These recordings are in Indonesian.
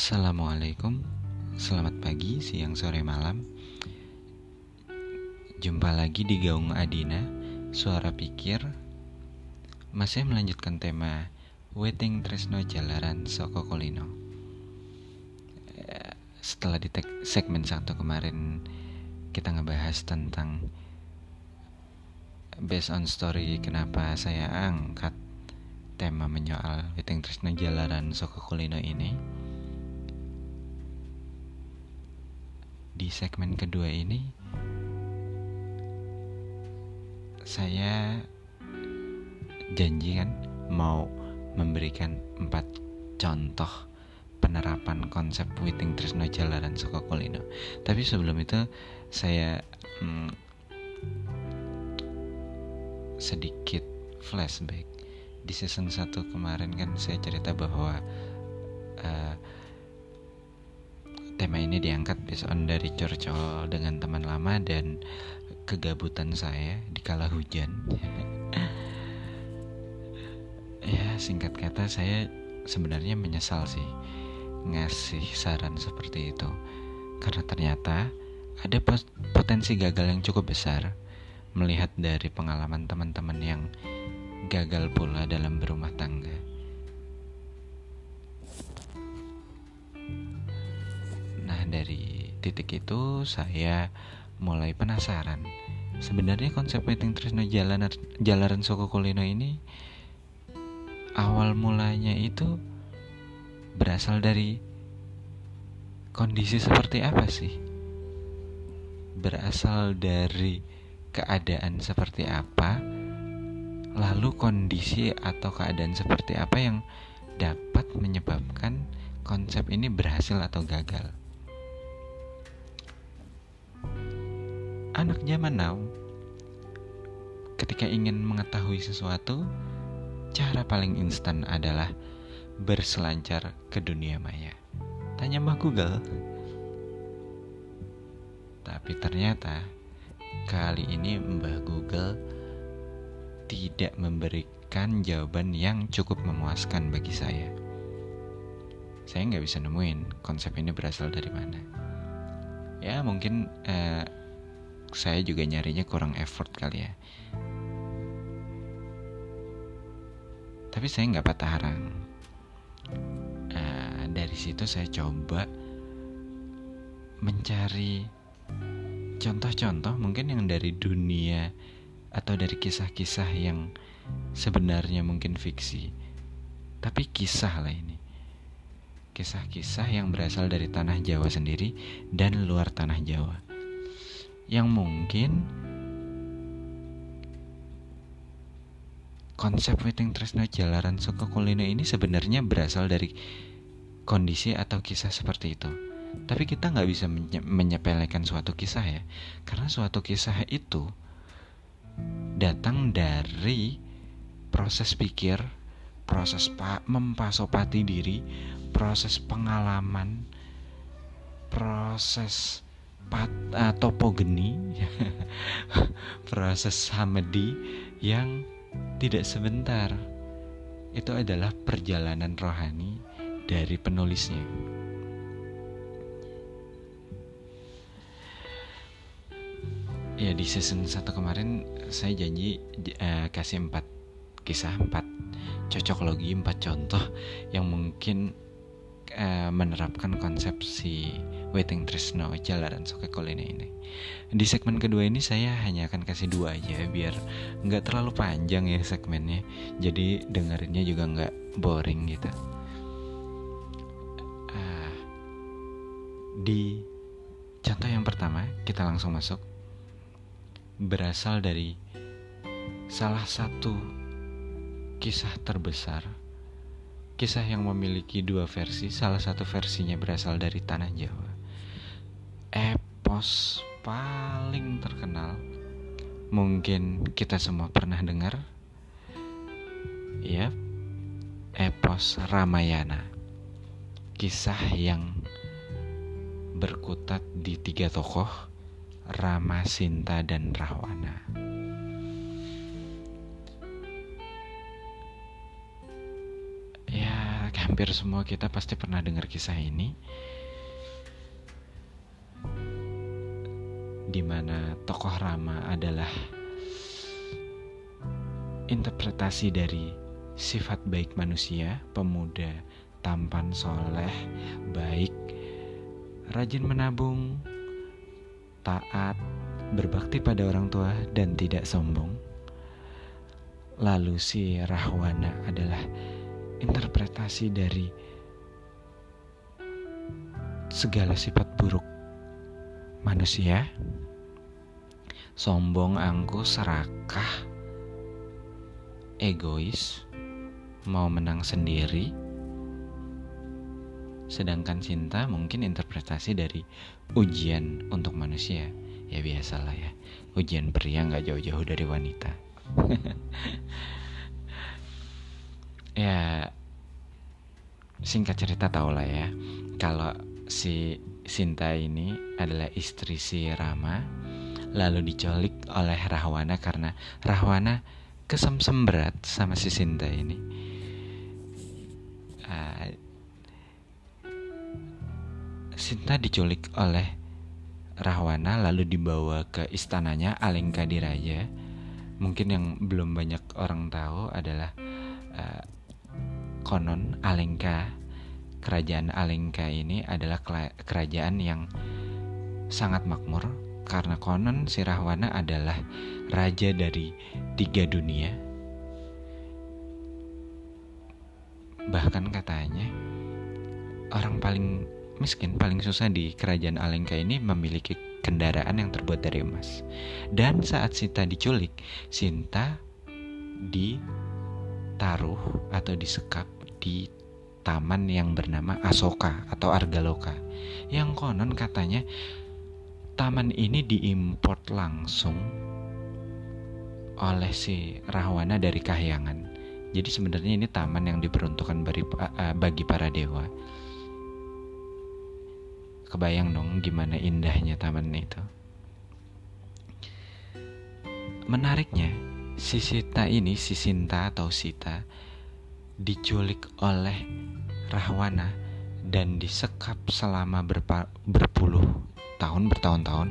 Assalamualaikum, selamat pagi, siang, sore, malam. Jumpa lagi di Gaung Adina, Suara Pikir. Masih melanjutkan tema Witing Tresno Jalaran Soko Kulino. Setelah di segmen 1 kemarin kita ngebahas tentang based on story, kenapa saya angkat tema menyoal Witing Tresno Jalaran Soko Kulino ini. Di segmen kedua ini saya janji mau memberikan 4 contoh penerapan konsep Witing Tresno Jalaran Soko Kulino. Tapi sebelum itu saya sedikit flashback. Di season 1 kemarin kan saya cerita bahwa tema ini diangkat based on dari curcol dengan teman lama dan kegabutan saya di kala hujan. Ya, singkat kata saya sebenarnya menyesal sih ngasih saran seperti itu, karena ternyata ada potensi gagal yang cukup besar melihat dari pengalaman teman-teman yang gagal pula dalam berumah tangga. Nah, dari titik itu saya mulai penasaran. Sebenarnya konsep Witing Tresno Jalaran Soko Kulino ini awal mulanya itu berasal dari kondisi seperti apa sih? Berasal dari keadaan seperti apa? Lalu kondisi atau keadaan seperti apa yang dapat menyebabkan konsep ini berhasil atau gagal? Anak zaman now, ketika ingin mengetahui sesuatu, cara paling instan adalah berselancar ke dunia maya. Tanya Mbah Google. Tapi ternyata kali ini Mbah Google tidak memberikan jawaban yang cukup memuaskan bagi saya. Saya nggak bisa nemuin konsep ini berasal dari mana. Ya mungkin saya juga nyarinya kurang effort kali ya. Tapi saya nggak patah arang. Dari situ saya coba mencari contoh-contoh mungkin yang dari dunia atau dari kisah-kisah yang sebenarnya mungkin fiksi, tapi kisah lah ini. Kisah-kisah yang berasal dari tanah Jawa sendiri dan luar tanah Jawa, yang mungkin konsep Witing Tresno Jalaran Soko Kulino ini sebenarnya berasal dari kondisi atau kisah seperti itu. Tapi kita gak bisa menyepelekan suatu kisah ya, karena suatu kisah itu datang dari proses pikir, proses mempasopati diri, proses pengalaman, proses topogeni, proses samedi yang tidak sebentar. Itu adalah perjalanan rohani dari penulisnya. Ya, di season 1 kemarin saya janji kasih 4 kisah, 4 cocoklogi, 4 contoh yang mungkin menerapkan konsep si Witing Tresno Jalaran Soko Kulino ini. Di segmen kedua ini saya hanya akan kasih 2 aja biar gak terlalu panjang ya segmennya, jadi dengerinnya juga gak boring gitu. Di contoh yang pertama kita langsung masuk, berasal dari salah satu kisah terbesar, kisah yang memiliki 2 versi. Salah satu versinya berasal dari tanah Jawa, epos paling terkenal, mungkin kita semua pernah dengar ya, epos Ramayana, kisah yang berkutat di 3 tokoh, Rama, Sinta, dan Rahwana. Ya, hampir semua kita pasti pernah dengar kisah ini, di mana tokoh Rama adalah interpretasi dari sifat baik manusia, pemuda, tampan, soleh, baik, rajin menabung, taat, berbakti pada orang tua, dan tidak sombong. Lalu si Rahwana adalah interpretasi dari segala sifat buruk manusia, sombong, angkuh, serakah, egois, mau menang sendiri. Sedangkan Sinta mungkin interpretasi dari ujian untuk manusia. Ya biasalah ya, ujian pria gak jauh-jauh dari wanita. Ya singkat cerita tau lah ya, kalau si Sinta ini adalah istri si Rama, lalu diculik oleh Rahwana karena Rahwana kesemsem berat sama si Sinta ini. Sinta diculik oleh Rahwana lalu dibawa ke istananya Alengka Diraja. Mungkin yang belum banyak orang tahu adalah konon Alengka, kerajaan Alengka ini adalah kerajaan yang sangat makmur karena konon si Rahwana adalah raja dari 3 dunia. Bahkan katanya orang paling miskin, paling susah di kerajaan Alengka ini memiliki kendaraan yang terbuat dari emas. Dan saat Sinta diculik, Sinta ditaruh atau disekap di taman yang bernama Asoka atau Argaloka, yang konon katanya taman ini diimport langsung oleh si Rahwana dari Kahyangan. Jadi sebenarnya ini taman yang diperuntukkan bagi para dewa. Kebayang dong gimana indahnya taman itu. Menariknya, si Sinta diculik oleh Rahwana dan disekap selama bertahun-tahun.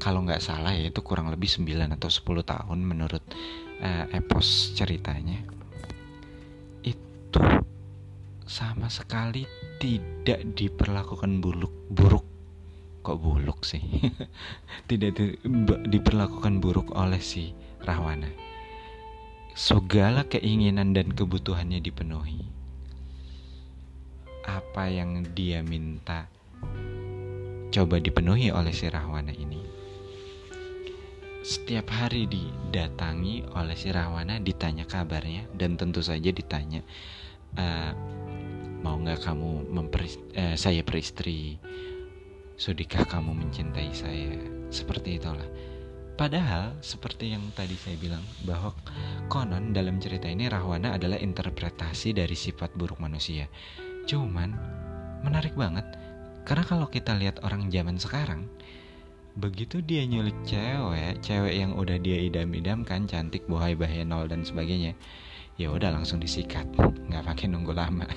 Kalau nggak salah ya itu kurang lebih 9 atau 10 tahun menurut epos ceritanya. Itu sama sekali tidak diperlakukan buruk. Kok buluk sih? Tidak diperlakukan buruk oleh si Rahwana. Segala keinginan dan kebutuhannya dipenuhi. Apa yang dia minta coba dipenuhi oleh si Rahwana ini. Setiap hari didatangi oleh si Rahwana, ditanya kabarnya, dan tentu saja ditanya, mau gak kamu saya peristri? Sudikah kamu mencintai saya? Seperti itulah. Padahal seperti yang tadi saya bilang, bahwa konon dalam cerita ini Rahwana adalah interpretasi dari sifat buruk manusia. Cuman menarik banget, karena kalau kita lihat orang zaman sekarang, begitu dia nyulik cewek yang udah dia idam-idamkan, cantik, bohai, bahenol, dan sebagainya, ya udah langsung disikat, nggak pakai nunggu lama,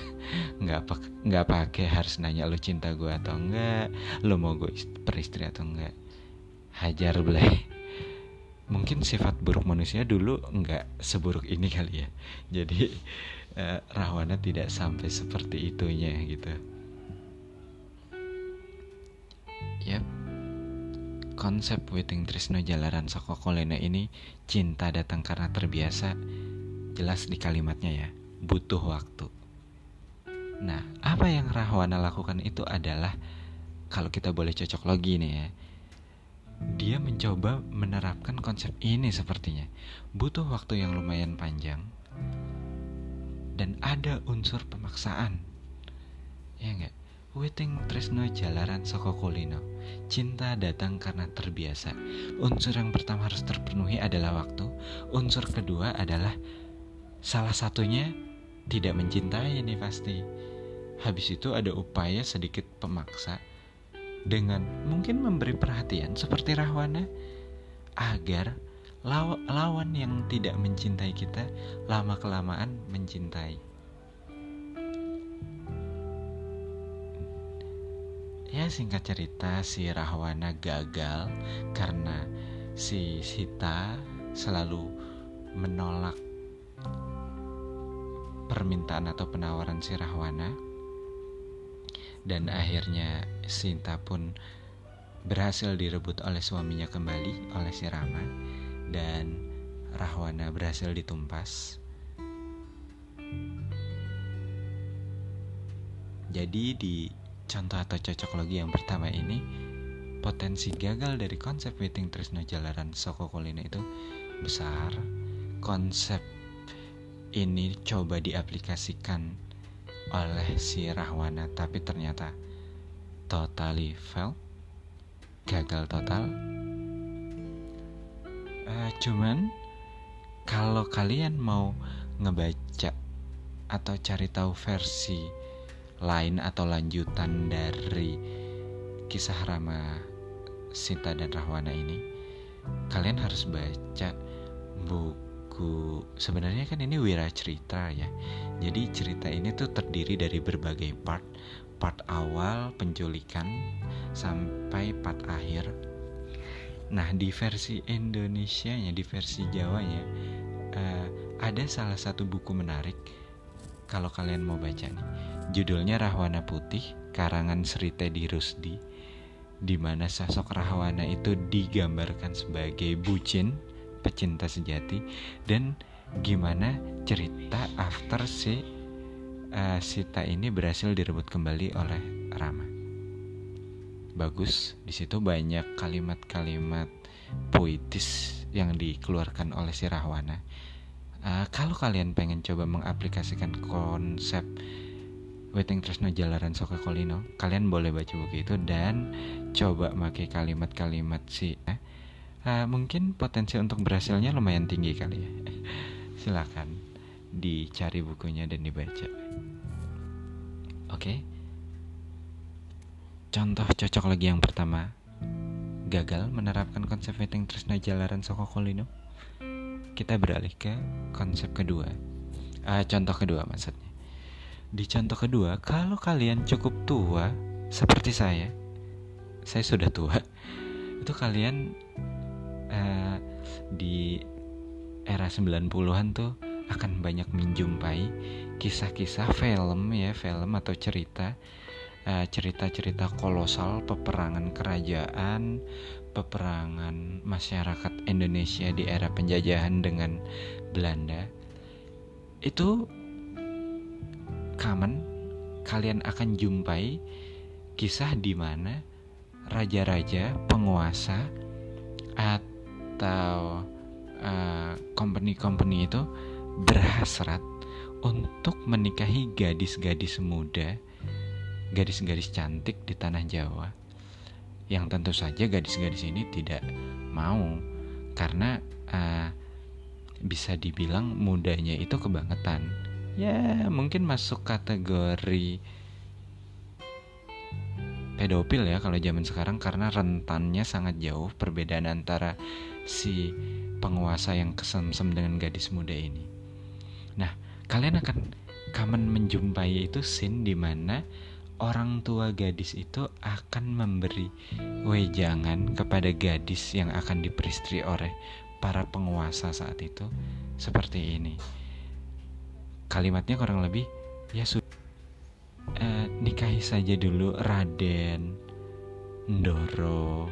nggak pakai harus nanya lu cinta gue atau enggak, lu mau gue peristri atau enggak, hajar bleh. Mungkin sifat buruk manusia dulu nggak seburuk ini kali ya, jadi Rahwana tidak sampai seperti itunya gitu. Yap, konsep Witing Tresno Jalaran Soko Kulino ini cinta datang karena terbiasa. Jelas di kalimatnya ya, butuh waktu. Nah, apa yang Rahwana lakukan itu adalah, kalau kita boleh cocoklogi nih ya, dia mencoba menerapkan konsep ini sepertinya. Butuh waktu yang lumayan panjang dan ada unsur pemaksaan. Ya enggak? Witing Tresno Jalaran Soko Kulino, cinta datang karena terbiasa. Unsur yang pertama harus terpenuhi adalah waktu. Unsur kedua adalah salah satunya tidak mencintai ini pasti. Habis itu ada upaya sedikit pemaksa dengan mungkin memberi perhatian seperti Rahwana, agar lawan yang tidak mencintai kita lama-kelamaan mencintai. Ya singkat cerita, si Rahwana gagal karena si Sinta selalu menolak permintaan atau penawaran si Rahwana. Dan akhirnya Sinta pun berhasil direbut oleh suaminya kembali oleh si Rama. Dan Rahwana berhasil ditumpas. Jadi di contoh atau cocoklogi yang pertama ini, potensi gagal dari konsep Witing Tresno Jalaran Soko Kulino itu besar. Konsep ini coba diaplikasikan oleh si Rahwana, tapi ternyata totally fail, gagal total. Cuman kalau kalian mau ngebaca atau cari tahu versi lain atau lanjutan dari kisah Rama, Sinta dan Rahwana ini, kalian harus baca buku. Sebenarnya kan ini wiracarita ya. Jadi cerita ini tuh terdiri dari berbagai part. Part awal penculikan sampai part akhir. Nah di versi Indonesianya, di versi Jawanya, ada salah satu buku menarik kalau kalian mau baca nih. Judulnya Rahwana Putih, karangan Sri Tedi Rusdi, di mana sosok Rahwana itu digambarkan sebagai bucin, pecinta sejati, dan gimana cerita after si Sinta ini berhasil direbut kembali oleh Rama. Bagus, di situ banyak kalimat-kalimat puitis yang dikeluarkan oleh si Rahwana. Kalau kalian pengen coba mengaplikasikan konsep Witing Tresno Jalaran Soko Kulino, kalian boleh baca buku itu dan coba pakai kalimat-kalimat si. Mungkin potensi untuk berhasilnya lumayan tinggi kali ya. Silakan dicari bukunya dan dibaca. Oke. Contoh cocoklogi yang pertama, gagal menerapkan konsep Witing Tresno Jalaran Soko Kulino. Kita beralih ke konsep kedua. Contoh kedua maksudnya. Di contoh kedua, kalau kalian cukup tua seperti saya sudah tua, itu kalian di era 90-an tuh akan banyak menjumpai kisah-kisah film ya, film atau cerita, cerita-cerita kolosal, peperangan kerajaan, peperangan masyarakat Indonesia di era penjajahan dengan Belanda. Itu common, kalian akan jumpai kisah di mana raja-raja, penguasa atau company-company itu berhasrat untuk menikahi gadis-gadis muda, gadis-gadis cantik di tanah Jawa. Yang tentu saja gadis-gadis ini tidak mau karena bisa dibilang mudanya itu kebangetan. Ya mungkin masuk kategori pedofil ya kalau zaman sekarang, karena rentannya sangat jauh perbedaan antara si penguasa yang kesemsem dengan gadis muda ini. Nah kalian akan common menjumpai itu scene di mana orang tua gadis itu akan memberi wejangan kepada gadis yang akan diperistri oleh para penguasa saat itu seperti ini. Kalimatnya kurang lebih ya nikahi saja dulu Raden, Ndoro,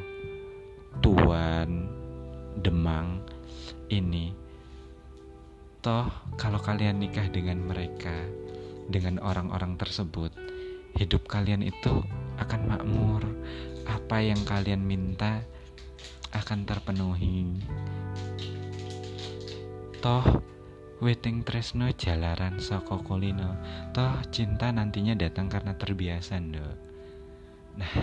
Tuan, Demang ini. Toh kalau kalian nikah dengan mereka, dengan orang-orang tersebut, hidup kalian itu akan makmur. Apa yang kalian minta akan terpenuhi. Toh Witing Tresno Jalaran Soko Kulino, toh cinta nantinya datang karena terbiasa ndo. Nah,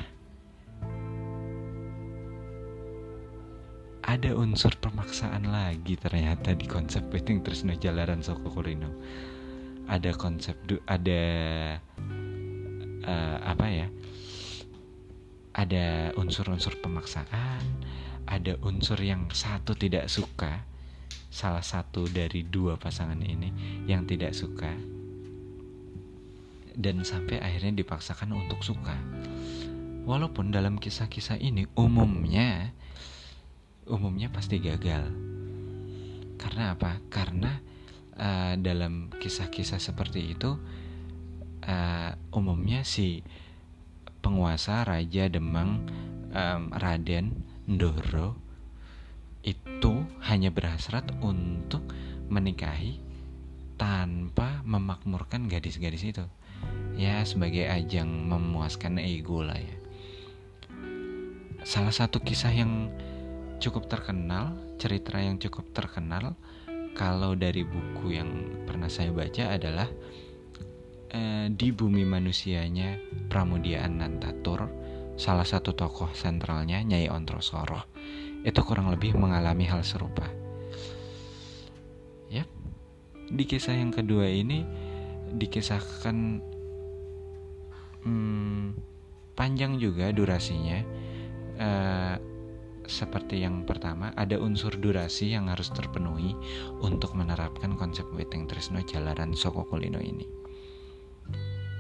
ada unsur pemaksaan lagi ternyata di konsep Witing Tresno Jalaran Soko Kulino. Ada konsep ada unsur-unsur pemaksaan, ada unsur yang satu tidak suka, salah satu dari dua pasangan ini yang tidak suka dan sampai akhirnya dipaksakan untuk suka. Walaupun dalam kisah-kisah ini umumnya pasti gagal. Karena apa? Karena dalam kisah-kisah seperti itu umumnya si penguasa Raja Demang Raden Ndoro itu hanya berhasrat untuk menikahi tanpa memakmurkan gadis-gadis itu, ya sebagai ajang memuaskan ego lah ya. Salah satu kisah yang cukup terkenal, cerita yang cukup terkenal kalau dari buku yang pernah saya baca adalah Di Bumi Manusianya Pramudya Ananta Toer. Salah satu tokoh sentralnya Nyai Ontosoroh itu kurang lebih mengalami hal serupa. Ya, di kisah yang kedua ini dikisahkan panjang juga durasinya. Seperti yang pertama, ada unsur durasi yang harus terpenuhi untuk menerapkan konsep Witing Tresno Jalaran Soko Kulino ini.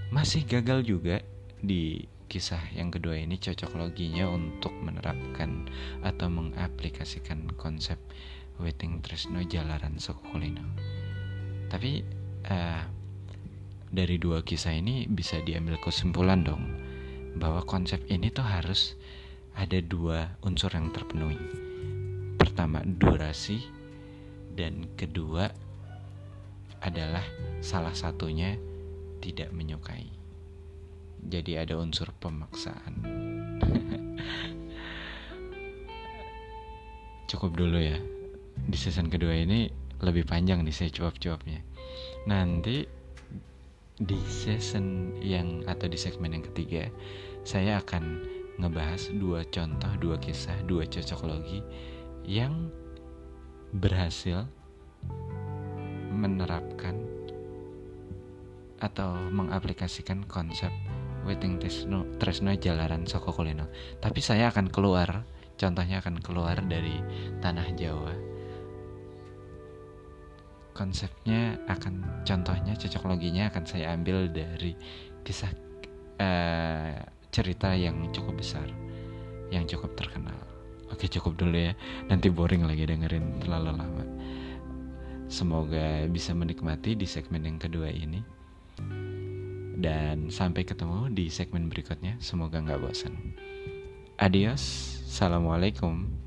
Masih gagal juga di kisah yang kedua ini cocokloginya untuk menerapkan atau mengaplikasikan konsep Witing Tresno Jalaran Soko Kulino. Tapi dari dua kisah ini bisa diambil kesimpulan dong bahwa konsep ini tuh harus ada dua unsur yang terpenuhi. Pertama, durasi, dan kedua adalah salah satunya tidak menyukai. Jadi ada unsur pemaksaan. Cukup dulu ya. Di season kedua ini lebih panjang nih saya jawab-jawabnya. Nanti di season yang atau di segmen yang ketiga saya akan ngebahas dua contoh, dua kisah, dua cocoklogi yang berhasil menerapkan atau mengaplikasikan konsep Witing Tresno Jalaran Soko Kulino. Tapi saya akan keluar, contohnya akan keluar dari tanah Jawa. Konsepnya akan, contohnya cocokloginya akan saya ambil dari kisah cerita yang cukup besar, yang cukup terkenal. Oke, cukup dulu ya. Nanti boring lagi dengerin terlalu lama. Semoga bisa menikmati di segmen yang kedua ini. Dan sampai ketemu di segmen berikutnya. Semoga gak bosan. Adios. Assalamualaikum.